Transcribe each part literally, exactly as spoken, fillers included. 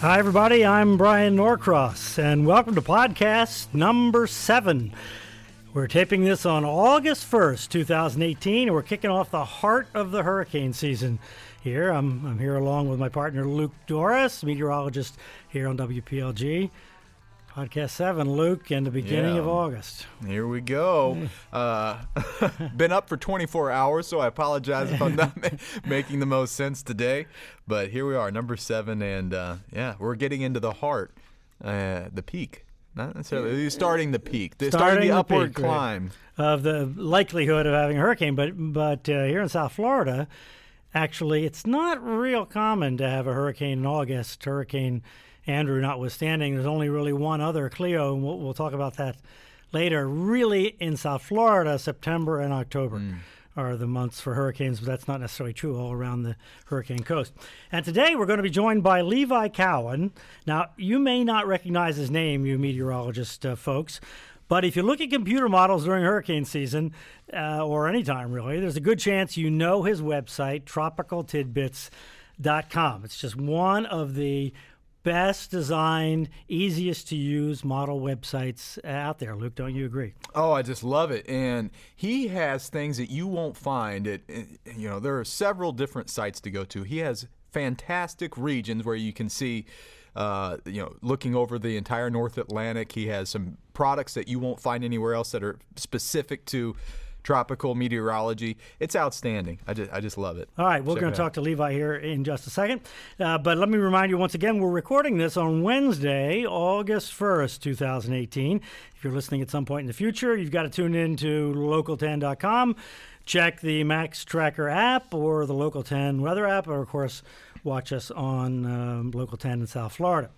Hi, everybody. I'm Brian Norcross, and welcome to podcast number seven. We're taping this on August first, twenty eighteen, and we're kicking off the heart of the hurricane season here. I'm, I'm here along with my partner, Luke Dorris, meteorologist here on W P L G. Podcast seven, Luke, and the beginning yeah. of August. Here we go. Uh, been up for twenty-four hours, so I apologize if I'm not ma- making the most sense today. But here we are, number seven, and uh, yeah, we're getting into the heart, uh, the peak. Not necessarily starting the peak, starting, starting the upward the peak, climb right. of the likelihood of having a hurricane. But but uh, here in South Florida, actually, it's not real common to have a hurricane in August. Hurricane Andrew notwithstanding, there's only really one other, Cleo, and we'll, we'll talk about that later. Really, in South Florida, September and October mm. are the months for hurricanes, but that's not necessarily true all around the hurricane coast. And today, we're going to be joined by Levi Cowan. Now, you may not recognize his name, you meteorologist uh, folks, but if you look at computer models during hurricane season, uh, or any time really, there's a good chance you know his website, Tropical Tidbits dot com. It's just one of the best designed, easiest to use model websites out there. Luke, don't you agree? Oh, I just love it. And he has things that you won't find. It, you know, there are several different sites to go to. He has fantastic regions where you can see, uh, you know, looking over the entire North Atlantic. He has some products that you won't find anywhere else that are specific to tropical meteorology. It's outstanding. I just I just love it. All right, we're going to talk to Levi here in just a second. Uh, but let me remind you once again, we're recording this on Wednesday, August first, twenty eighteen. If you're listening at some point in the future, you've got to tune in to local ten dot com, check the Max Tracker app or the Local ten weather app, or, of course, watch us on um, Local ten in South Florida.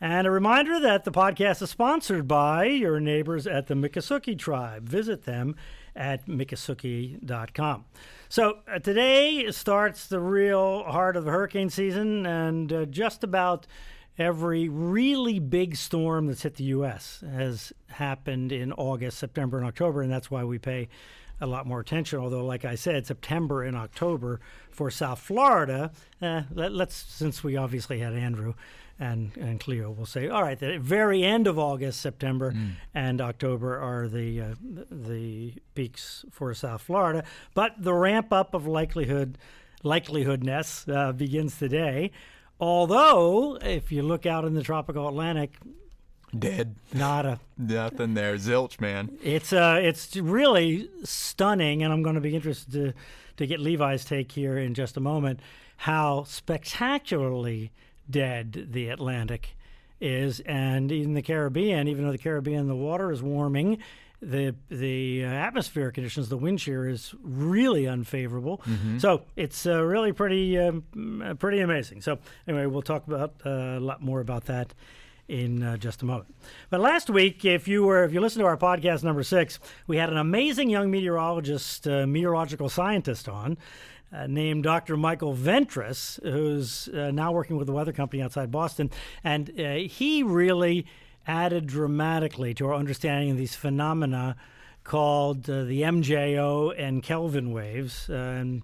And a reminder that the podcast is sponsored by your neighbors at the Miccosukee tribe. Visit them at Miccosukee dot com. So uh, today starts the real heart of the hurricane season, and uh, just about every really big storm that's hit the U S has happened in August, September, and October, and that's why we pay a lot more attention. Although, like I said, September and October for South Florida, eh, let, let's since we obviously had Andrew and, and Cleo, we'll say, all right, the very end of August, September, mm. and October are the uh, the peaks for South Florida. But the ramp up of likelihood likelihoodness uh, begins today. Although, if you look out in the tropical Atlantic, dead. Nada. Nothing there. Zilch, man. It's uh, it's really stunning, and I'm going to be interested to, to get Levi's take here in just a moment, how spectacularly dead the Atlantic is, and even the Caribbean. Even though the Caribbean, the water is warming, the the uh, atmosphere conditions, the wind shear is really unfavorable. Mm-hmm. So it's uh, really pretty um, pretty amazing. So anyway, we'll talk about uh, a lot more about that in uh, just a moment. But last week, if you were if you listened to our podcast number six, we had an amazing young meteorologist, uh, meteorological scientist on, uh, named Doctor Michael Ventress, who's uh, now working with a weather company outside Boston, and uh, he really added dramatically to our understanding of these phenomena called uh, the M J O and Kelvin waves, uh, and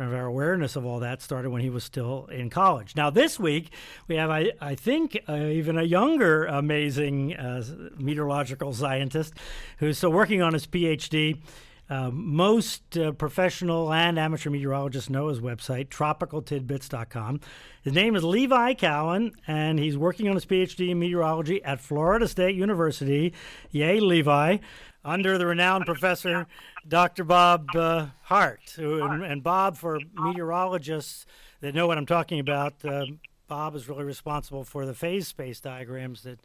of our awareness of all that started when he was still in college. Now, this week, we have, I, I think, uh, even a younger, amazing uh, meteorological scientist who's still working on his P H D. Uh, most uh, professional and amateur meteorologists know his website, Tropical Tidbits dot com. His name is Levi Cowan, and he's working on his P H D in meteorology at Florida State University. Yay, Levi. Under the renowned professor, Doctor Bob uh, Hart. Who, and, and Bob, for meteorologists that know what I'm talking about, uh, Bob is really responsible for the phase space diagrams that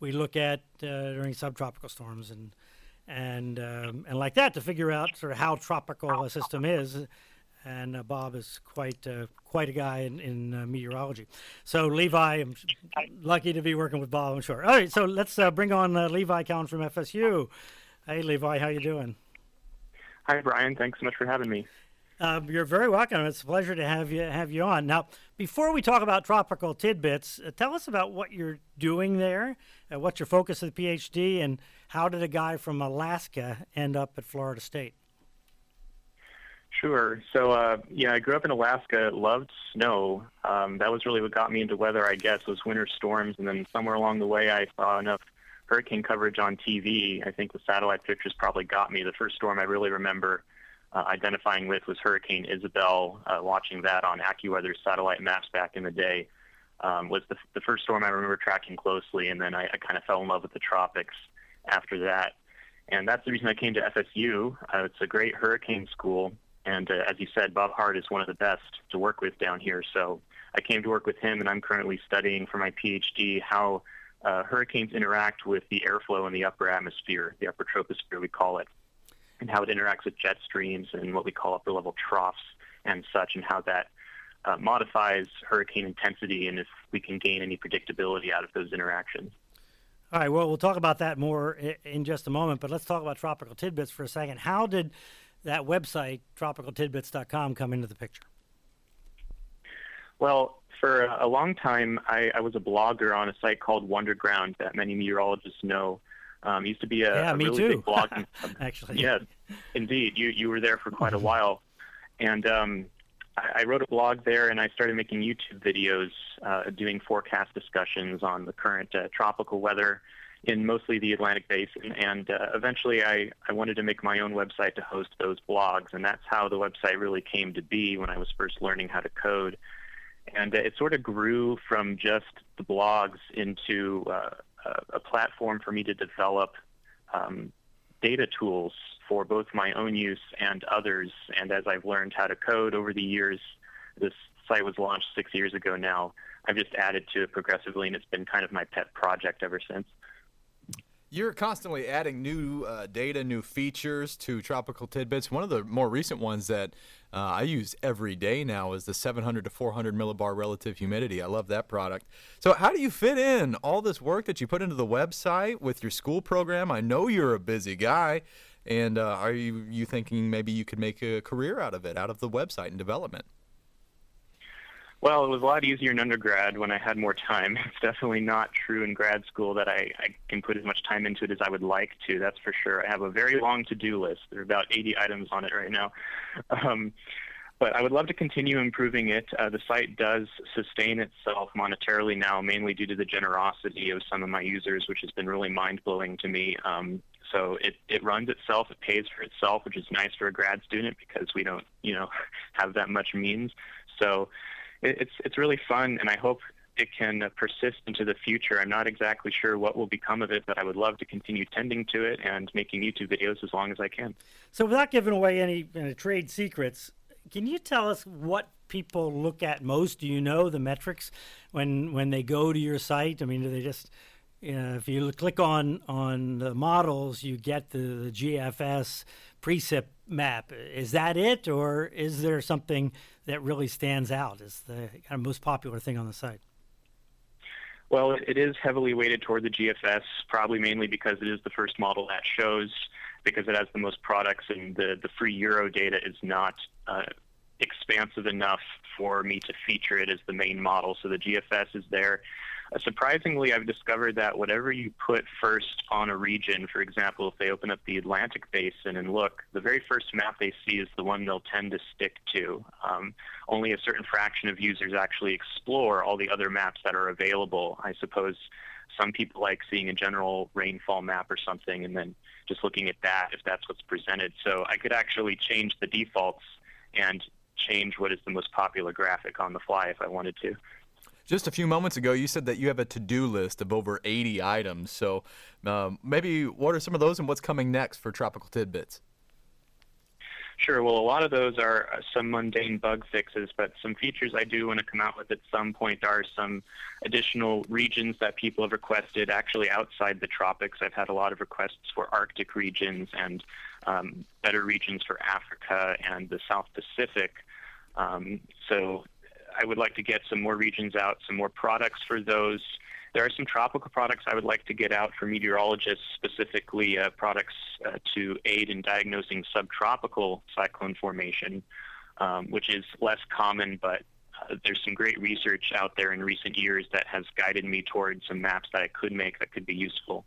we look at uh, during subtropical storms and and um, and like that to figure out sort of how tropical a system is. And uh, Bob is quite uh, quite a guy in, in uh, meteorology. So Levi, I'm lucky to be working with Bob, I'm sure. All right, so let's uh, bring on uh, Levi Cowan from F S U. Hey, Levi, how you doing? Hi, Brian. Thanks so much for having me. Uh, you're very welcome. It's a pleasure to have you have you on. Now, before we talk about Tropical Tidbits, uh, tell us about what you're doing there, uh, what's your focus of the P H D, and how did a guy from Alaska end up at Florida State? Sure. So, uh, yeah, I grew up in Alaska, loved snow. Um, that was really what got me into weather, I guess, was winter storms. And then somewhere along the way, I saw enough hurricane coverage on T V. I think the satellite pictures probably got me. The first storm I really remember uh, identifying with was Hurricane Isabel, uh, watching that on AccuWeather satellite maps back in the day. Um, was the, the first storm I remember tracking closely, and then I, I kind of fell in love with the tropics after that. And that's the reason I came to F S U. Uh, it's a great hurricane school, and uh, as you said, Bob Hart is one of the best to work with down here. So I came to work with him, and I'm currently studying for my PhD how uh, hurricanes interact with the airflow in the upper atmosphere, the upper troposphere we call it, and how it interacts with jet streams and what we call upper-level troughs and such, and how that Uh, modifies hurricane intensity and if we can gain any predictability out of those interactions. All right, well, we'll talk about that more in, in just a moment, but let's talk about Tropical Tidbits for a second. How did that website, Tropical Tidbits dot com, come into the picture? Well, for a long time, I, I was a blogger on a site called Wonderground that many meteorologists know. Um, used to be a, yeah, a me really too. big blogging sub. Actually. Yes, indeed. You, you were there for quite a while. And um I wrote a blog there, and I started making YouTube videos uh, doing forecast discussions on the current uh, tropical weather in mostly the Atlantic Basin. And uh, eventually I, I wanted to make my own website to host those blogs, and that's how the website really came to be when I was first learning how to code. And uh, it sort of grew from just the blogs into uh, a platform for me to develop um, data tools for both my own use and others. And as I've learned how to code over the years, this site was launched six years ago now. I've just added to it progressively, and it's been kind of my pet project ever since. You're constantly adding new uh, data, new features to Tropical Tidbits. One of the more recent ones that uh, I use every day now is the seven hundred to four hundred millibar relative humidity. I love that product. So how do you fit in all this work that you put into the website with your school program? I know you're a busy guy. And uh, are you, you thinking maybe you could make a career out of it, out of the website and development? Well, it was a lot easier in undergrad when I had more time. It's definitely not true in grad school that I, I can put as much time into it as I would like to, that's for sure. I have a very long to-do list. There are about eighty items on it right now. Um, but I would love to continue improving it. Uh, the site does sustain itself monetarily now, mainly due to the generosity of some of my users, which has been really mind-blowing to me. Um, So it, it runs itself, it pays for itself, which is nice for a grad student because we don't, you know, have that much means. So it, it's it's really fun, and I hope it can persist into the future. I'm not exactly sure what will become of it, but I would love to continue tending to it and making YouTube videos as long as I can. So without giving away any, any trade secrets, can you tell us what people look at most? Do you know the metrics when when they go to your site? I mean, do they just... You know, if you click on, on the models, you get the, the G F S precip map. Is that it, or is there something that really stands out as the kind of most popular thing on the site? Well, it is heavily weighted toward the G F S, probably mainly because it is the first model that shows, because it has the most products, and the, the free Euro data is not uh, expansive enough for me to feature it as the main model. So the G F S is there. Uh, surprisingly, I've discovered that whatever you put first on a region, for example, if they open up the Atlantic Basin and look, the very first map they see is the one they'll tend to stick to. Um, only a certain fraction of users actually explore all the other maps that are available. I suppose some people like seeing a general rainfall map or something and then just looking at that if that's what's presented. So I could actually change the defaults and change what is the most popular graphic on the fly if I wanted to. Just a few moments ago, you said that you have a to-do list of over eighty items. So um, maybe what are some of those and what's coming next for Tropical Tidbits? Sure. Well, a lot of those are some mundane bug fixes, but some features I do want to come out with at some point are some additional regions that people have requested, actually outside the tropics. I've had a lot of requests for Arctic regions and um, better regions for Africa and the South Pacific. Um, so... I would like to get some more regions out, some more products for those. There are some tropical products I would like to get out for meteorologists, specifically uh, products uh, to aid in diagnosing subtropical cyclone formation, um, which is less common, but uh, there's some great research out there in recent years that has guided me towards some maps that I could make that could be useful.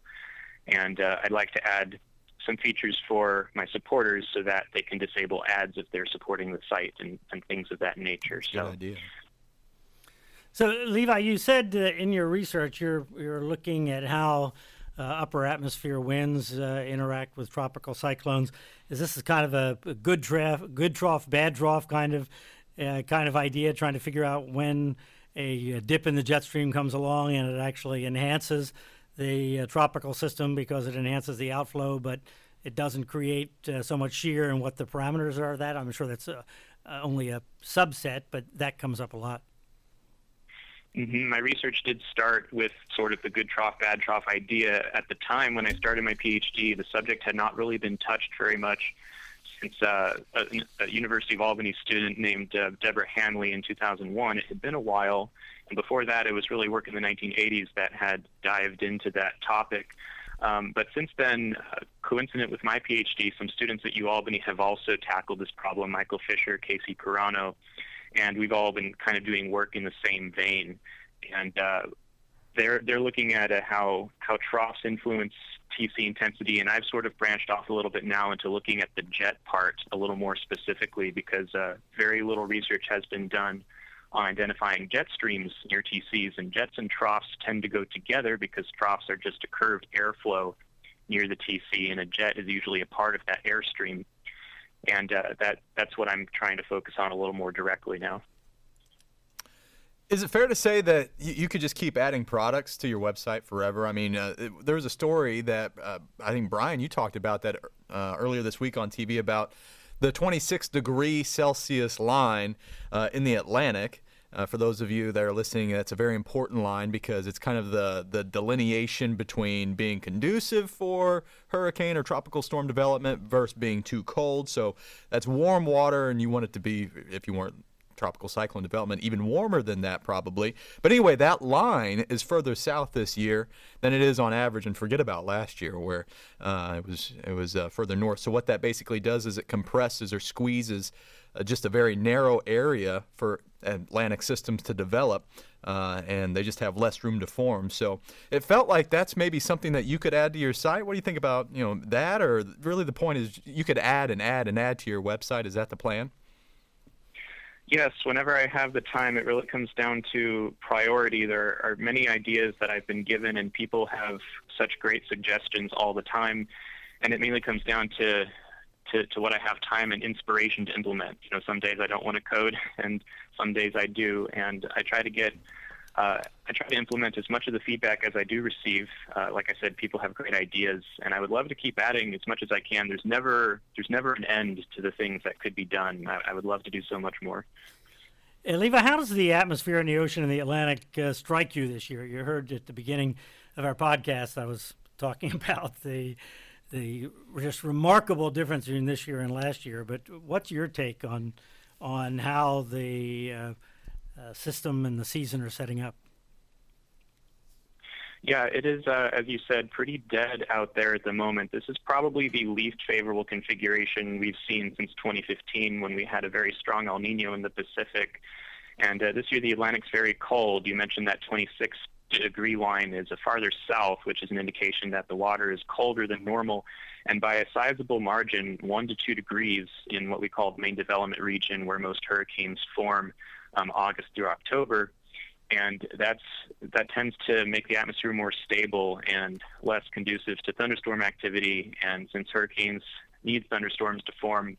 And uh, I'd like to add some features for my supporters so that they can disable ads if they're supporting the site and, and things of that nature. Good so, idea. So, Levi, you said that in your research you're you're looking at how uh, upper atmosphere winds uh, interact with tropical cyclones. Is this is kind of a, a good trough, good trough, bad trough kind of uh, kind of idea, trying to figure out when a dip in the jet stream comes along and it actually enhances the uh, tropical system because it enhances the outflow, but it doesn't create uh, so much shear and what the parameters are of that? I'm sure that's uh, uh, only a subset, but that comes up a lot. Mm-hmm. My research did start with sort of the good trough, bad trough idea. At the time when I started my PhD, the subject had not really been touched very much since uh, a, a University of Albany student named uh, Deborah Hanley in two thousand one. It had been a while, and before that, it was really work in the nineteen eighties that had dived into that topic. Um, but since then, uh, coincident with my PhD, some students at UAlbany have also tackled this problem, Michael Fisher, Casey Pirano, and we've all been kind of doing work in the same vein. And uh, they're they're looking at uh, how, how troughs influence T C intensity, and I've sort of branched off a little bit now into looking at the jet part a little more specifically because uh, very little research has been done on identifying jet streams near T Cs, and jets and troughs tend to go together because troughs are just a curved airflow near the T C, and a jet is usually a part of that airstream. And uh, that that's what I'm trying to focus on a little more directly now. Is it fair to say that you, you could just keep adding products to your website forever? I mean, uh, it, there was a story that uh, I think, Brian, you talked about that uh, earlier this week on T V about the twenty-six degree Celsius line uh, in the Atlantic. Uh, for those of you that are listening, that's a very important line because it's kind of the, the delineation between being conducive for hurricane or tropical storm development versus being too cold. So that's warm water, and you want it to be, if you weren't tropical cyclone development, even warmer than that probably. But anyway, that line is further south this year than it is on average, and forget about last year where uh, it was it was uh, further north. So what that basically does is it compresses or squeezes uh, just a very narrow area for Atlantic systems to develop, uh, and they just have less room to form. So it felt like that's maybe something that you could add to your site. What do you think about, you know, that? Or really the point is you could add and add and add to your website. Is that the plan? Yes, whenever I have the time, it really comes down to priority. There are many ideas that I've been given, and people have such great suggestions all the time, and it mainly comes down to To, to what I have time and inspiration to implement. You know, some days I don't want to code, and some days I do. And I try to get, uh, I try to implement as much of the feedback as I do receive. Uh, like I said, people have great ideas, and I would love to keep adding as much as I can. There's never, there's never an end to the things that could be done. I, I would love to do so much more. Hey, Levi, how does the atmosphere in the ocean and the Atlantic uh, strike you this year? You heard at the beginning of our podcast, I was talking about the the just remarkable difference between this year and last year, but what's your take on on how the uh, uh, system and the season are setting up? Yeah, it is, uh, as you said, pretty dead out there at the moment. This is probably the least favorable configuration we've seen since twenty fifteen when we had a very strong El Nino in the Pacific. And uh, this year the Atlantic's very cold. You mentioned that twenty-six degree line is a farther south, which is an indication that the water is colder than normal, and by a sizable margin, one to two degrees in what we call the main development region, where most hurricanes form um, August through October, and that's that tends to make the atmosphere more stable and less conducive to thunderstorm activity. And since hurricanes need thunderstorms to form,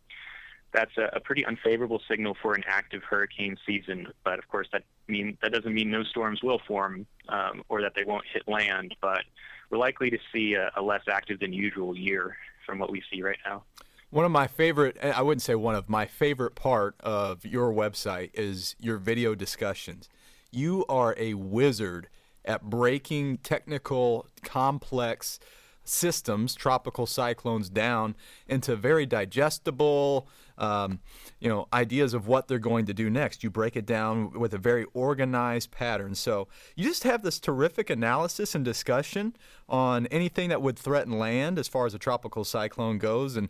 that's a, a pretty unfavorable signal for an active hurricane season. But of course, that mean that doesn't mean no storms will form um, or that they won't hit land. But we're likely to see a, a less active than usual year from what we see right now. One of my favorite, I wouldn't say one of my favorite part of your website is your video discussions. You are a wizard at breaking technical, complex systems, tropical cyclones, down into very digestible um, you know, ideas of what they're going to do next. You break it down with a very organized pattern. So you just have this terrific analysis and discussion on anything that would threaten land as far as a tropical cyclone goes. And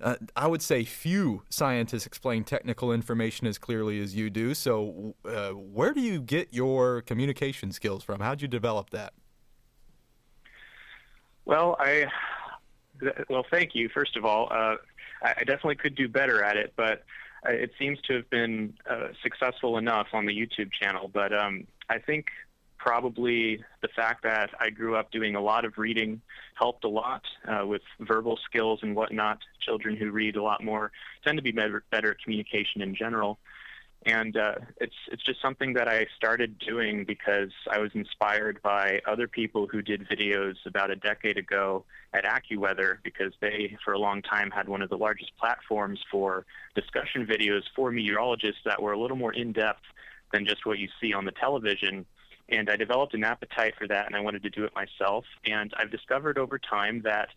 uh, I would say few scientists explain technical information as clearly as you do. So uh, where do you get your communication skills from? How'd you develop that? Well, I Well, thank you, first of all. Uh, I definitely could do better at it, but it seems to have been uh, successful enough on the YouTube channel. But um, I think probably the fact that I grew up doing a lot of reading helped a lot uh, with verbal skills and whatnot. Children who read a lot more tend to be better, better at communication in general. And uh, it's it's just something that I started doing because I was inspired by other people who did videos about a decade ago at AccuWeather, because they, for a long time, had one of the largest platforms for discussion videos for meteorologists that were a little more in-depth than just what you see on the television. And I developed an appetite for that, and I wanted to do it myself. And I've discovered over time that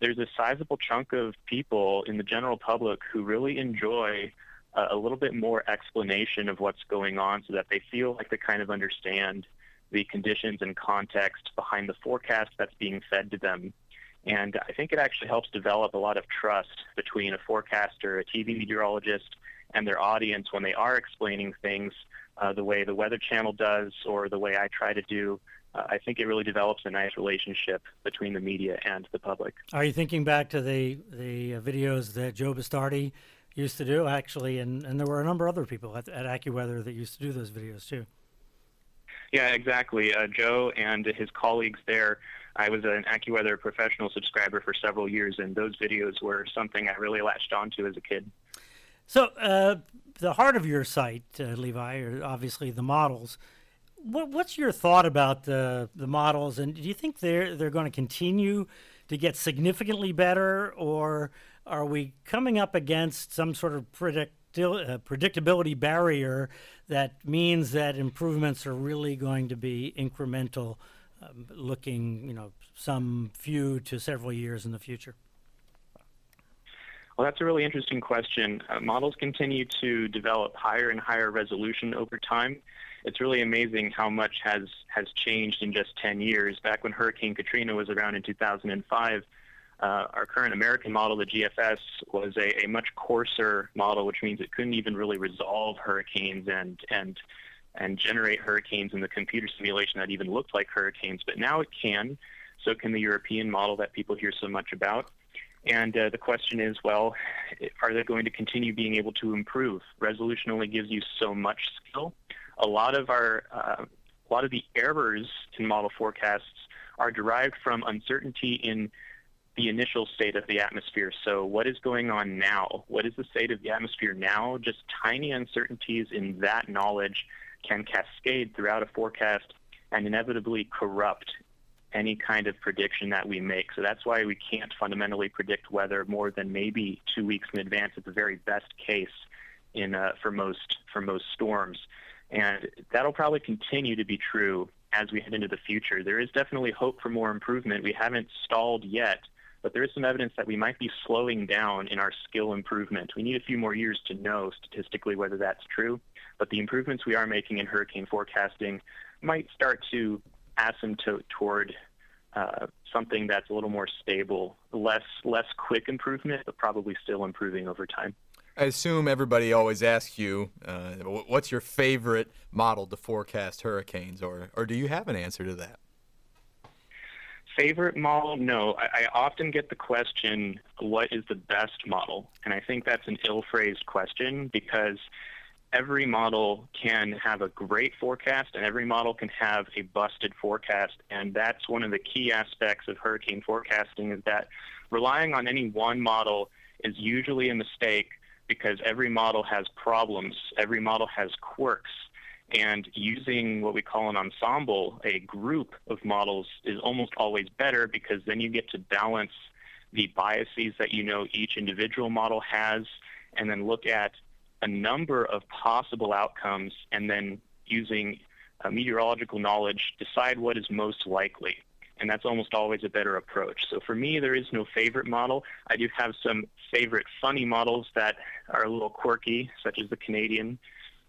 there's a sizable chunk of people in the general public who really enjoy a little bit more explanation of what's going on, so that they feel like they kind of understand the conditions and context behind the forecast that's being fed to them. And I think it actually helps develop a lot of trust between a forecaster, a T V meteorologist, and their audience when they are explaining things uh, the way the Weather Channel does or the way I try to do. Uh, I think it really develops a nice relationship between the media and the public. Are you thinking back to the, the videos that Joe Bastardi used to do, actually, and, and there were a number of other people at, at AccuWeather that used to do those videos too? Yeah, exactly. Uh, Joe and his colleagues there, I was an AccuWeather professional subscriber for several years, and those videos were something I really latched onto as a kid. So uh, the heart of your site, uh, Levi, are obviously the models. What, what's your thought about the, the models, and do you think they're, they're going to continue to get significantly better, or are we coming up against some sort of predict- uh, predictability barrier that means that improvements are really going to be incremental, um, looking, you know, some few to several years in the future? Well, that's a really interesting question. Uh, models continue to develop higher and higher resolution over time. It's really amazing how much has, has changed in just ten years. Back when Hurricane Katrina was around in two thousand five, uh, our current American model, the G F S, was a, a much coarser model, which means it couldn't even really resolve hurricanes and, and, and generate hurricanes in the computer simulation that even looked like hurricanes. But now it can. So can the European model that people hear so much about. And uh, the question is, well, are they going to continue being able to improve? Resolution only gives you so much skill. A lot of our, uh, a lot of the errors in model forecasts are derived from uncertainty in the initial state of the atmosphere. So what is going on now? What is the state of the atmosphere now? Just tiny uncertainties in that knowledge can cascade throughout a forecast and inevitably corrupt any kind of prediction that we make. So that's why we can't fundamentally predict weather more than maybe two weeks in advance at the very best case in uh, for most for most storms. And that'll probably continue to be true as we head into the future. There is definitely hope for more improvement. We haven't stalled yet, but there is some evidence that we might be slowing down in our skill improvement. We need a few more years to know statistically whether that's true, but the improvements we are making in hurricane forecasting might start to asymptote toward uh, something that's a little more stable, less less quick improvement, but probably still improving over time. I assume everybody always asks you, uh, what's your favorite model to forecast hurricanes, or or do you have an answer to that? Favorite model? No. I, I often get the question, what is the best model? And I think that's an ill-phrased question, because every model can have a great forecast and every model can have a busted forecast. And that's one of the key aspects of hurricane forecasting, is that relying on any one model is usually a mistake, because every model has problems, every model has quirks. And using what we call an ensemble, a group of models, is almost always better, because then you get to balance the biases that you know each individual model has, and then look at a number of possible outcomes, and then using uh, meteorological knowledge, decide what is most likely. And that's almost always a better approach. So for me, there is no favorite model. I do have some favorite funny models that are a little quirky, such as the Canadian,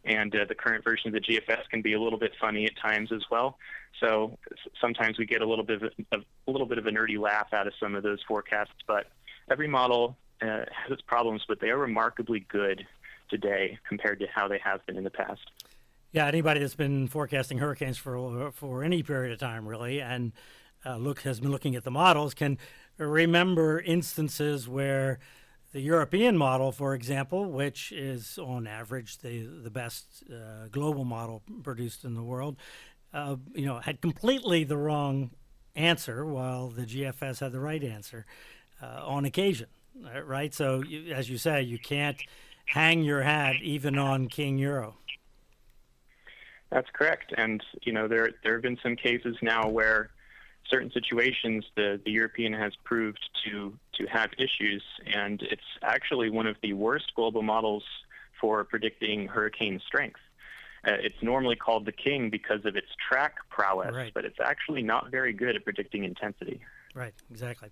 and uh, the current version of the G F S can be a little bit funny at times as well. So sometimes we get a little bit of a, a little bit of a nerdy laugh out of some of those forecasts, but every model uh, has its problems, but they are remarkably good today compared to how they have been in the past. Yeah, anybody that's been forecasting hurricanes for for any period of time, really, and uh, look has been looking at the models, can remember instances where the European model, for example, which is on average the, the best uh, global model produced in the world, uh, you know, had completely the wrong answer while the G F S had the right answer uh, on occasion, right? So you, as you say, you can't hang your hat even on King Euro. That's correct. And, you know, there there have been some cases now where certain situations the, the European has proved to, to have issues, and it's actually one of the worst global models for predicting hurricane strength. Uh, it's normally called the King because of its track prowess, right, but it's actually not very good at predicting intensity. Right, exactly.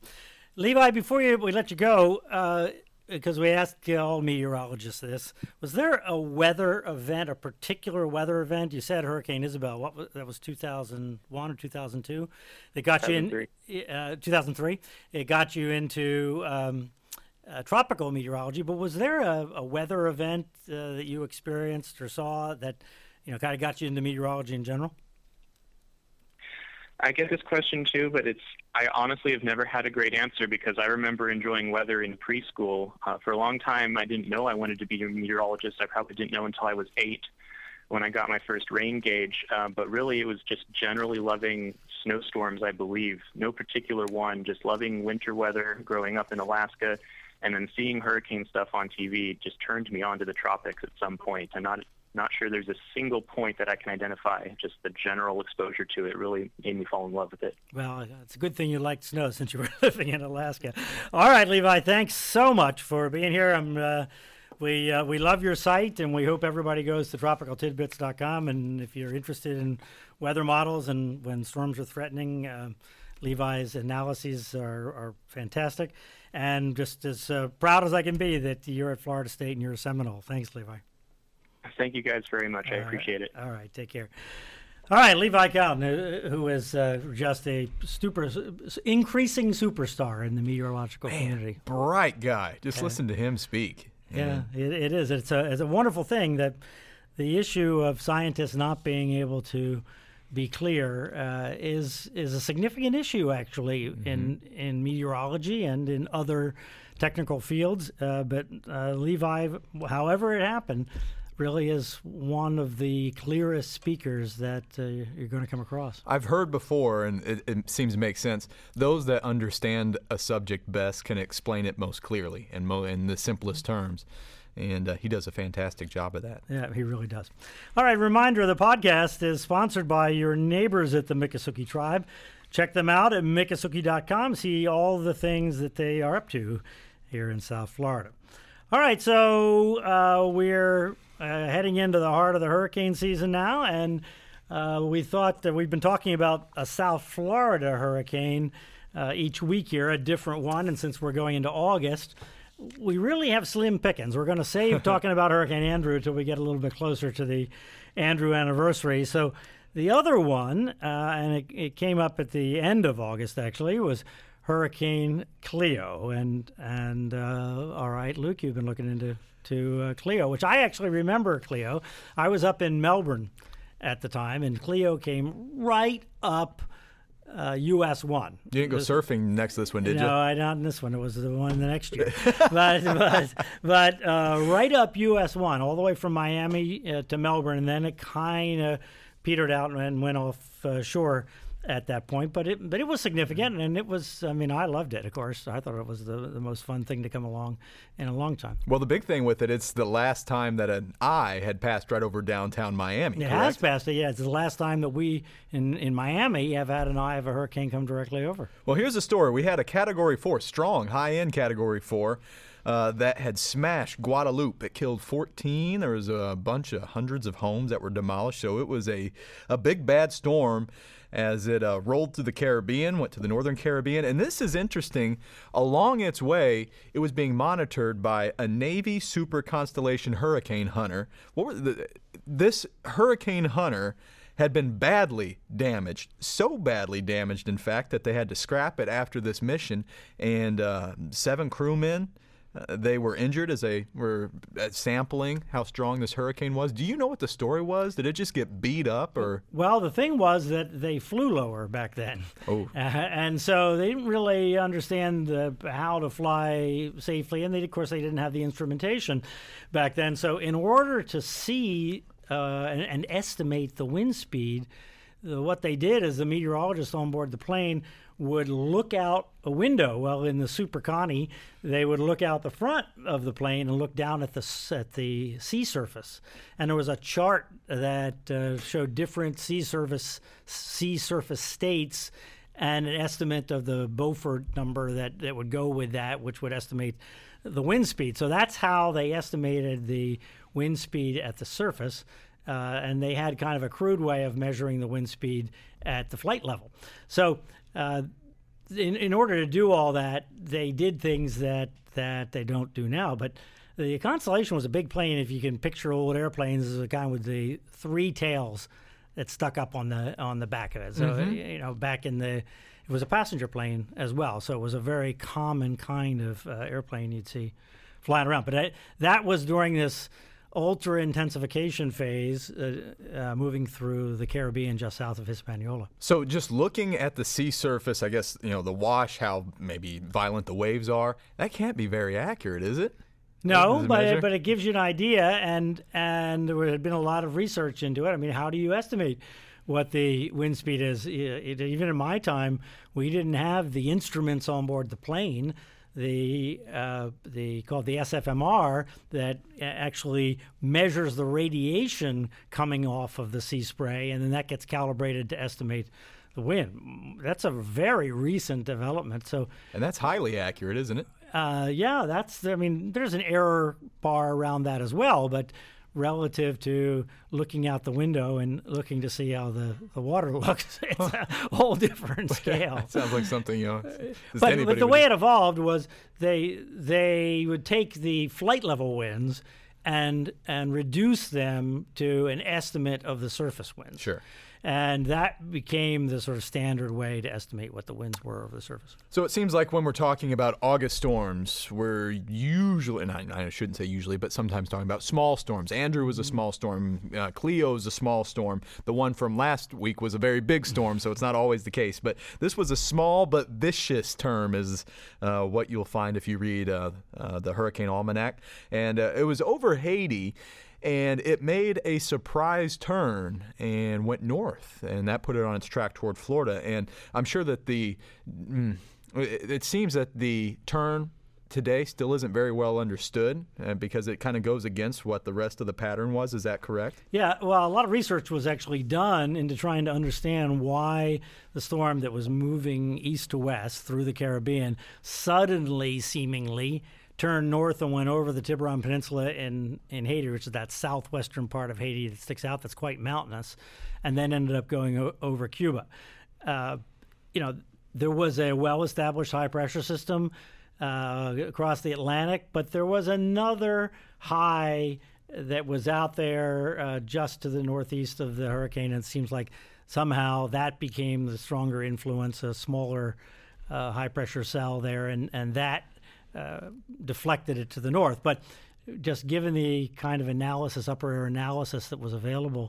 Levi, before you, we let you go, uh, because we asked all meteorologists this, was there a weather event, a particular weather event? You said Hurricane Isabel. What was, that was two thousand one or two thousand two? That got you in uh, two thousand three. It got you into um, uh, tropical meteorology. But was there a, a weather event uh, that you experienced or saw that, you know, kind of got you into meteorology in general? I get this question too, but it's, I honestly have never had a great answer because I remember enjoying weather in preschool. Uh, for a long time, I didn't know I wanted to be a meteorologist. I probably didn't know until I was eight when I got my first rain gauge. Uh, but really, it was just generally loving snowstorms, I believe. No particular one, just loving winter weather growing up in Alaska. And then seeing hurricane stuff on T V just turned me on to the tropics at some point. I'm not Not sure there's a single point that I can identify. Just the general exposure to it really made me fall in love with it. Well, it's a good thing you liked snow since you were living in Alaska. All right, Levi, thanks so much for being here. I'm, uh, we uh, we love your site, and we hope everybody goes to tropical tidbits dot com. And if you're interested in weather models and when storms are threatening, uh, Levi's analyses are, are fantastic. And just as uh, proud as I can be that you're at Florida State and you're a Seminole. Thanks, Levi. Thank you guys very much. I All appreciate right. it. All right. Take care. All right. Levi Cowan, uh, who is uh, just a super, increasing superstar in the meteorological Man, community. Bright guy. Just yeah. listen to him speak. Yeah, yeah. It, it is. It's a, it's a wonderful thing that the issue of scientists not being able to be clear uh, is is a significant issue, actually, mm-hmm. in, in meteorology and in other technical fields. Uh, but uh, Levi, however it happened, really is one of the clearest speakers that uh, you're going to come across. I've heard before, and it, it seems to make sense, those that understand a subject best can explain it most clearly and mo- in the simplest terms. And uh, he does a fantastic job of that. Yeah, he really does. All right, reminder, the podcast is sponsored by your neighbors at the Miccosukee Tribe. Check them out at Miccosukee dot com. See all the things that they are up to here in South Florida. All right, so uh, we're uh, heading into the heart of the hurricane season now, and uh, we thought that we've been talking about a South Florida hurricane uh, each week here, a different one, and since we're going into August, we really have slim pickings. We're going to save talking about Hurricane Andrew until we get a little bit closer to the Andrew anniversary. So the other one, uh, and it, it came up at the end of August, actually, was Hurricane Cleo, and and uh, all right, Luke, you've been looking into to uh, Cleo, which I actually remember Cleo. I was up in Melbourne at the time, and Cleo came right up uh, U S one. You didn't go this, surfing next to this one, did no, you? No, I not in this one. It was the one the next year. but but, but uh, right up U S one, all the way from Miami uh, to Melbourne, and then it kind of petered out and went off uh, shore at that point, but it but it was significant, and it was, I mean, I loved it, of course. I thought it was the, the most fun thing to come along in a long time. Well, the big thing with it, it's the last time that an eye had passed right over downtown Miami, It correct? has passed it, yeah. It's the last time that we, in, in Miami, have had an eye of a hurricane come directly over. Well, here's the story. We had a Category four, strong, high-end Category four, uh, that had smashed Guadalupe. It killed fourteen. There was a bunch of hundreds of homes that were demolished, so it was a, a big, bad storm as it uh, rolled through the Caribbean, went to the northern Caribbean. And this is interesting. Along its way, it was being monitored by a Navy Super Constellation hurricane hunter. What were the, this hurricane hunter had been badly damaged, so badly damaged, in fact, that they had to scrap it after this mission. And uh, seven crewmen Uh, they were injured as they were sampling how strong this hurricane was. Do you know what the story was? Did it just get beat up? Or Well, the thing was that they flew lower back then. Oh. Uh, and so they didn't really understand the, how to fly safely. And, they, of course, they didn't have the instrumentation back then. So in order to see uh, and, and estimate the wind speed, uh, what they did is the meteorologists on board the plane would look out a window. Well, in the Super Connie, they would look out the front of the plane and look down at the at the sea surface. And there was a chart that uh, showed different sea surface sea surface states and an estimate of the Beaufort number that, that would go with that, which would estimate the wind speed. So that's how they estimated the wind speed at the surface. Uh, and they had kind of a crude way of measuring the wind speed at the flight level. So Uh, in, in order to do all that, they did things that, that they don't do now. But the Constellation was a big plane. If you can picture old airplanes, is a kind with the three tails that stuck up on the on the back of it. So mm-hmm. you know, back in the it was a passenger plane as well. So it was a very common kind of uh, airplane you'd see flying around. But I, that was during this ultra intensification phase uh, uh, moving through the Caribbean just south of Hispaniola. So just looking at the sea surface, I guess, you know, the wash, how maybe violent the waves are, that can't be very accurate, is it? No, it but it, but it gives you an idea, and and there had been a lot of research into it. I mean, how do you estimate what the wind speed is? It, it, even in my time, we didn't have the instruments on board the plane. The uh, the called the S F M R that actually measures the radiation coming off of the sea spray, and then that gets calibrated to estimate the wind. That's a very recent development. So, and that's highly accurate, isn't it? Uh, yeah, that's. I mean, there's an error bar around that as well, but relative to looking out the window and looking to see how the, the water looks, it's a whole different scale. That sounds like something, you know. But, but the way it evolved was they they would take the flight level winds and and reduce them to an estimate of the surface winds. Sure. And that became the sort of standard way to estimate what the winds were over the surface. So it seems like when we're talking about August storms, we're usually, and I, I shouldn't say usually, but sometimes talking about small storms. Andrew was a small storm. Uh, Cleo's a small storm. The one from last week was a very big storm, so it's not always the case. But this was a small but vicious term is uh, what you'll find if you read uh, uh, the Hurricane Almanac. And uh, it was over Haiti. And it made a surprise turn and went north, and that put it on its track toward Florida. And I'm sure that the mm, – it, it seems that the turn today still isn't very well understood uh, because it kind of goes against what the rest of the pattern was. Is that correct? Yeah. Well, a lot of research was actually done into trying to understand why the storm that was moving east to west through the Caribbean suddenly, seemingly, turned north and went over the Tiburon Peninsula in, in Haiti, which is that southwestern part of Haiti that sticks out that's quite mountainous, and then ended up going o- over Cuba. Uh, you know, there was a well-established high-pressure system uh, across the Atlantic, but there was another high that was out there uh, just to the northeast of the hurricane, and it seems like somehow that became the stronger influence, a smaller uh, high-pressure cell there, and, and that Uh, deflected it to the north. But just given the kind of analysis, upper air analysis that was available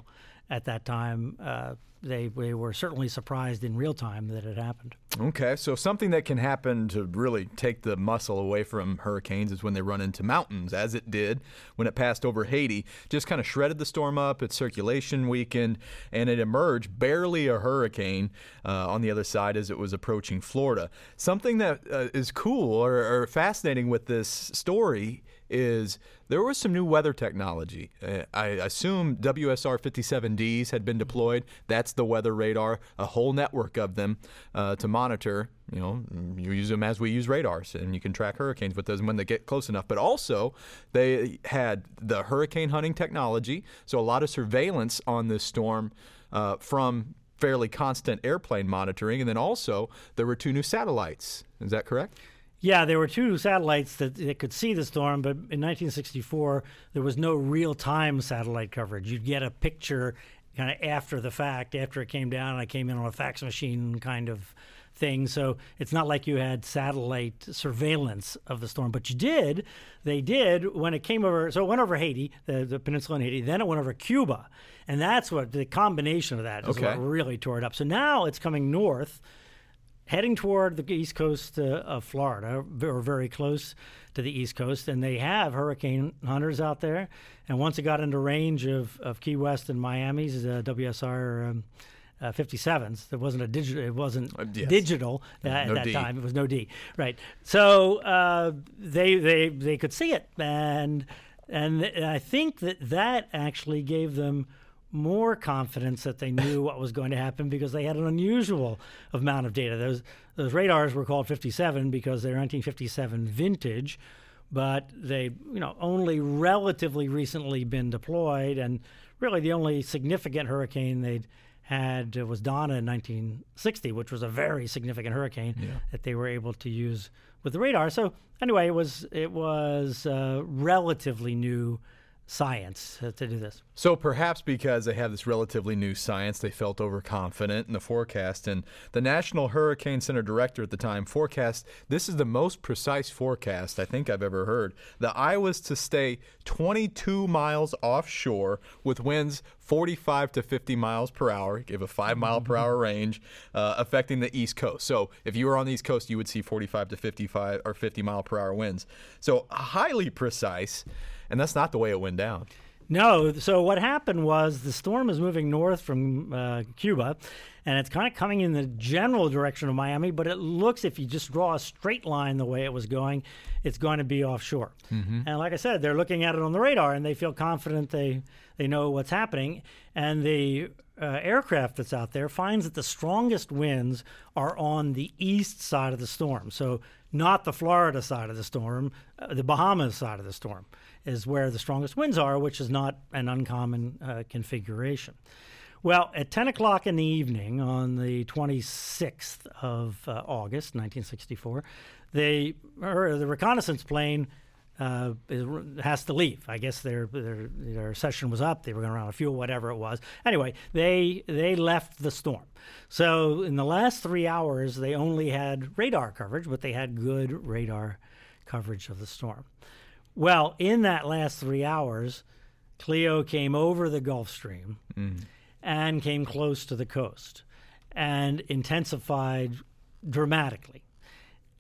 at that time, uh, they, they were certainly surprised in real time that it happened. Okay, so something that can happen to really take the muscle away from hurricanes is when they run into mountains, as it did when it passed over Haiti. Just kind of shredded the storm up, its circulation weakened, and it emerged barely a hurricane uh, on the other side as it was approaching Florida. Something that uh, is cool or, or fascinating with this story is there was some new weather technology. Uh, I assume W S R fifty-seven Ds had been deployed. That's the weather radar, a whole network of them uh, to monitor. You know, you use them as we use radars, and you can track hurricanes with those when they get close enough. But also, they had the hurricane hunting technology, so a lot of surveillance on this storm uh, from fairly constant airplane monitoring. And then also, there were two new satellites. Is that correct? Yeah, there were two satellites that, that could see the storm, but in nineteen sixty-four, there was no real-time satellite coverage. You'd get a picture kind of after the fact, after it came down, and I came in on a fax machine kind of thing, so it's not like you had satellite surveillance of the storm, but you did, they did, when it came over, so it went over Haiti, the, the peninsula in Haiti, then it went over Cuba, and that's what, the combination of that is okay. what really tore it up. So now it's coming north, heading toward the east coast uh, of Florida, or very close to the east coast, and they have hurricane hunters out there, and once it got into range of, of Key West and Miami's uh, W S R um, Uh, fifty-sevens. There wasn't a digital. It wasn't uh, yes. digital uh, no at that D. time. It was no D. Right. So uh, they they they could see it, and and I think that that actually gave them more confidence that they knew what was going to happen because they had an unusual amount of data. Those those radars were called fifty-seven because they're nineteen fifty-seven vintage, but they you know only relatively recently been deployed, and really the only significant hurricane they'd had uh, was Donna in nineteen sixty, which was a very significant hurricane yeah. that they were able to use with the radar. So anyway, it was it was uh, relatively new science uh, to do this. So perhaps because they have this relatively new science, they felt overconfident in the forecast. And the National Hurricane Center director at the time forecast, this is the most precise forecast I think I've ever heard. The eye was to stay twenty-two miles offshore with winds forty-five to fifty miles per hour, give a five mile per hour range, uh, affecting the East Coast. So if you were on the East Coast, you would see forty-five to fifty-five or fifty mile per hour winds. So highly precise, and that's not the way it went down. No. So what happened was the storm is moving north from uh, Cuba, and it's kind of coming in the general direction of Miami, but it looks, if you just draw a straight line the way it was going, it's going to be offshore. Mm-hmm. And like I said, they're looking at it on the radar, and they feel confident they, they know what's happening. And the uh, aircraft that's out there finds that the strongest winds are on the east side of the storm. So not the Florida side of the storm, uh, the Bahamas side of the storm is where the strongest winds are, which is not an uncommon uh, configuration. Well, at ten o'clock in the evening on the twenty-sixth of uh, August, nineteen sixty-four, they, or the reconnaissance plane uh, is, has to leave. I guess their, their their session was up. They were going to run out of fuel, whatever it was. Anyway, they they left the storm. So in the last three hours, they only had radar coverage, but they had good radar coverage of the storm. Well, in that last three hours, Cleo came over the Gulf Stream mm. and came close to the coast and intensified dramatically.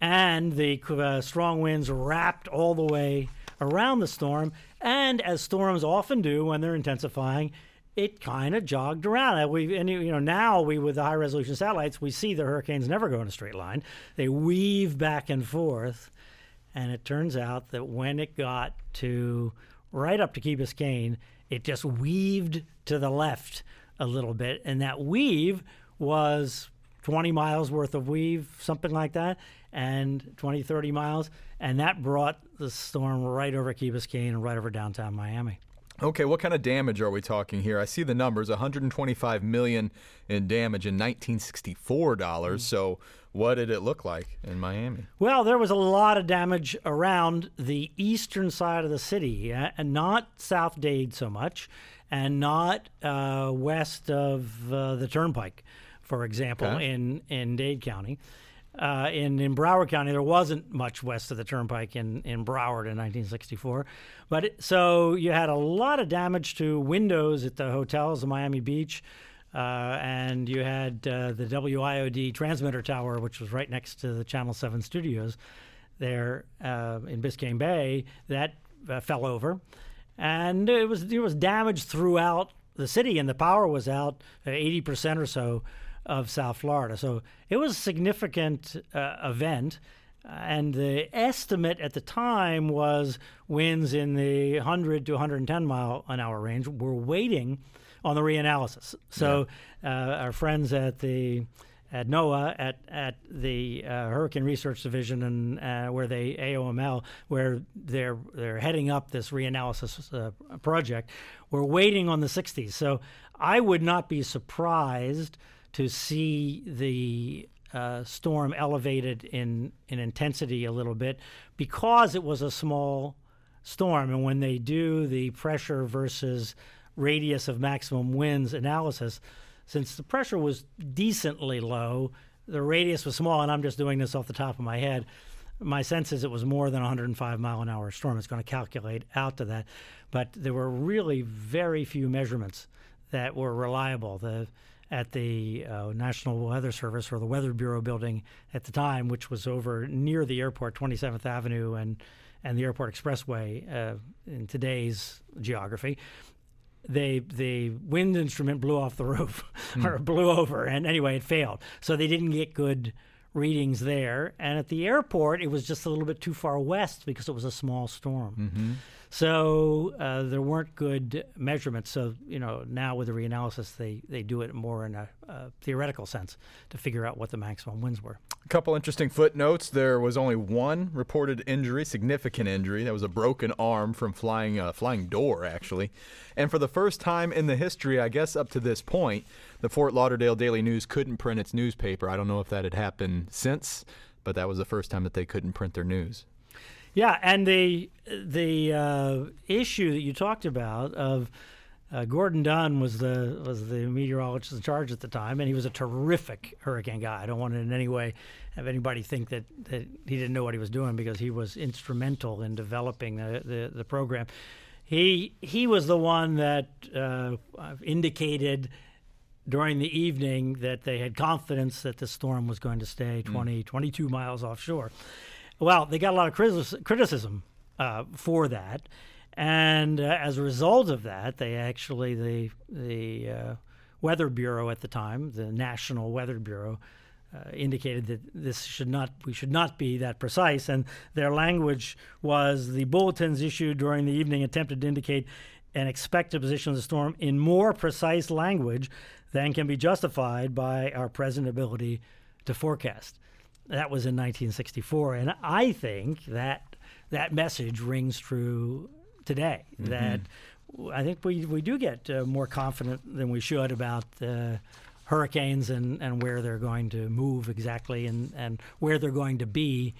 And the uh, strong winds wrapped all the way around the storm. And as storms often do when they're intensifying, it kind of jogged around. We, and you know, now we with the high-resolution satellites, we see the hurricanes never go in a straight line. They weave back and forth. And it turns out that when it got to right up to Key Biscayne, it just weaved to the left a little bit. And that weave was twenty miles worth of weave, something like that, and twenty, thirty miles. And that brought the storm right over Key Biscayne and right over downtown Miami. Okay, what kind of damage are we talking here? I see the numbers, one hundred twenty-five million dollars in damage in nineteen sixty-four dollars. So what did it look like in Miami? Well, there was a lot of damage around the eastern side of the city, uh, and not South Dade so much, and not uh, west of uh, the Turnpike, for example, okay. in, in Dade County. Uh, in, in Broward County, there wasn't much west of the Turnpike in, in Broward in nineteen sixty-four. But it, so you had a lot of damage to windows at the hotels in Miami Beach, uh, and you had uh, the W I O D transmitter tower, which was right next to the Channel seven studios there uh, in Biscayne Bay. That uh, fell over, and it was it was damage throughout the city, and the power was out uh, eighty percent or so of South Florida. So it was a significant uh, event, uh, and the estimate at the time was winds in the one hundred to one hundred ten mile an hour range. We're waiting on the reanalysis. So yeah. uh, our friends at the at NOAA, at, at the uh, Hurricane Research Division, and uh, where they, A O M L, where they're they're heading up this reanalysis uh, project, we're waiting on the sixties. So I would not be surprised to see the uh, storm elevated in, in intensity a little bit because it was a small storm. And when they do the pressure versus radius of maximum winds analysis, since the pressure was decently low, the radius was small, and I'm just doing this off the top of my head. My sense is it was more than one hundred five mile an hour storm. It's going to calculate out to that. But there were really very few measurements that were reliable. The, at the uh, National Weather Service, or the Weather Bureau building at the time, which was over near the airport, twenty-seventh Avenue and, and the Airport Expressway uh, in today's geography, they the wind instrument blew off the roof mm. or blew over. And anyway, it failed. So they didn't get good readings there. And at the airport, it was just a little bit too far west because it was a small storm. Mm-hmm. So uh, there weren't good measurements. So, you know, now with the reanalysis, they, they do it more in a uh, theoretical sense to figure out what the maximum winds were. A couple interesting footnotes. There was only one reported injury, significant injury. That was a broken arm from flying uh, flying door, actually. And for the first time in the history, I guess up to this point, the Fort Lauderdale Daily News couldn't print its newspaper. I don't know if that had happened since, but that was the first time that they couldn't print their news. Yeah, and the the uh, issue that you talked about of uh, Gordon Dunn was the was the meteorologist in charge at the time, and he was a terrific hurricane guy. I don't want to in any way have anybody think that, that he didn't know what he was doing, because he was instrumental in developing the, the, the program. He he was the one that uh, indicated during the evening that they had confidence that the storm was going to stay twenty, mm. twenty-two miles offshore. Well, they got a lot of criticism uh, for that, and uh, as a result of that, they actually, the the uh, Weather Bureau at the time, the National Weather Bureau, uh, indicated that this should not, we should not be that precise, and their language was, the bulletins issued during the evening attempted to indicate an expected position of the storm in more precise language than can be justified by our present ability to forecast. That was in nineteen sixty-four, and I think that that message rings true today. Mm-hmm. That I think we, we do get uh, more confident than we should about uh, hurricanes and, and where they're going to move exactly, and, and where they're going to be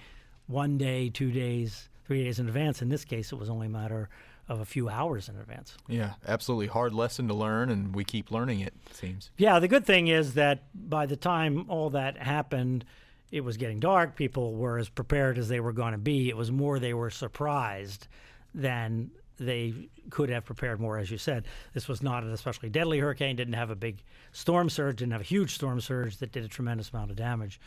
one day, two days, three days in advance. In this case, it was only a matter of a few hours in advance. Yeah, absolutely. Hard lesson to learn, and we keep learning it, it seems. Yeah, the good thing is that by the time all that happened, it was getting dark. People were as prepared as they were going to be. It was more they were surprised than they could have prepared more, as you said. This was not an especially deadly hurricane, didn't have a big storm surge, didn't have a huge storm surge that did a tremendous amount of damage,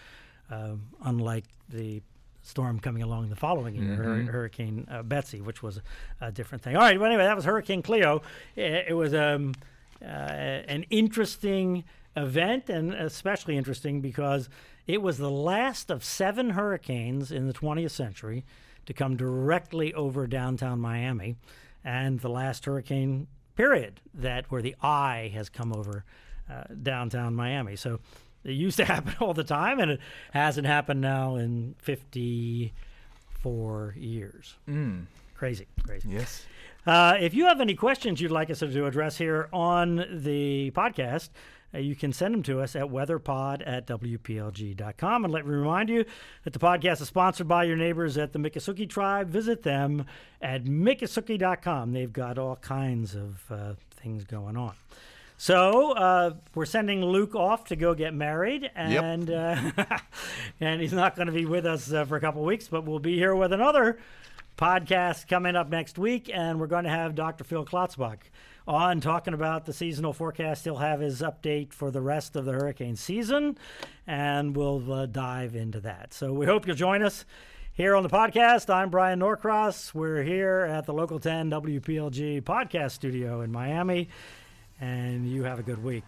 uh, unlike the storm coming along the following year, mm-hmm. Hurricane uh, Betsy, which was a different thing. All right, well, anyway, that was Hurricane Cleo. It, it was um, uh, an interesting event, and especially interesting because it was the last of seven hurricanes in the twentieth century to come directly over downtown Miami, and the last hurricane period that where the eye has come over uh, downtown Miami. So it used to happen all the time, and it hasn't happened now in fifty-four years. Mm. Crazy, crazy. Yes. Uh, if you have any questions you'd like us to address here on the podcast, you can send them to us at weatherpod at W P L G dot com. And let me remind you that the podcast is sponsored by your neighbors at the Miccosukee tribe. Visit them at Miccosukee dot com. They've got all kinds of uh, things going on. So uh, we're sending Luke off to go get married, and yep. uh, and he's not going to be with us uh, for a couple of weeks, but we'll be here with another podcast coming up next week, and we're going to have Doctor Phil Klotzbach on talking about the seasonal forecast. He'll have his update for the rest of the hurricane season, and we'll uh, dive into that. So we hope you'll join us here on the podcast. I'm Brian Norcross. We're here at the Local ten W P L G podcast studio in Miami, and you have a good week.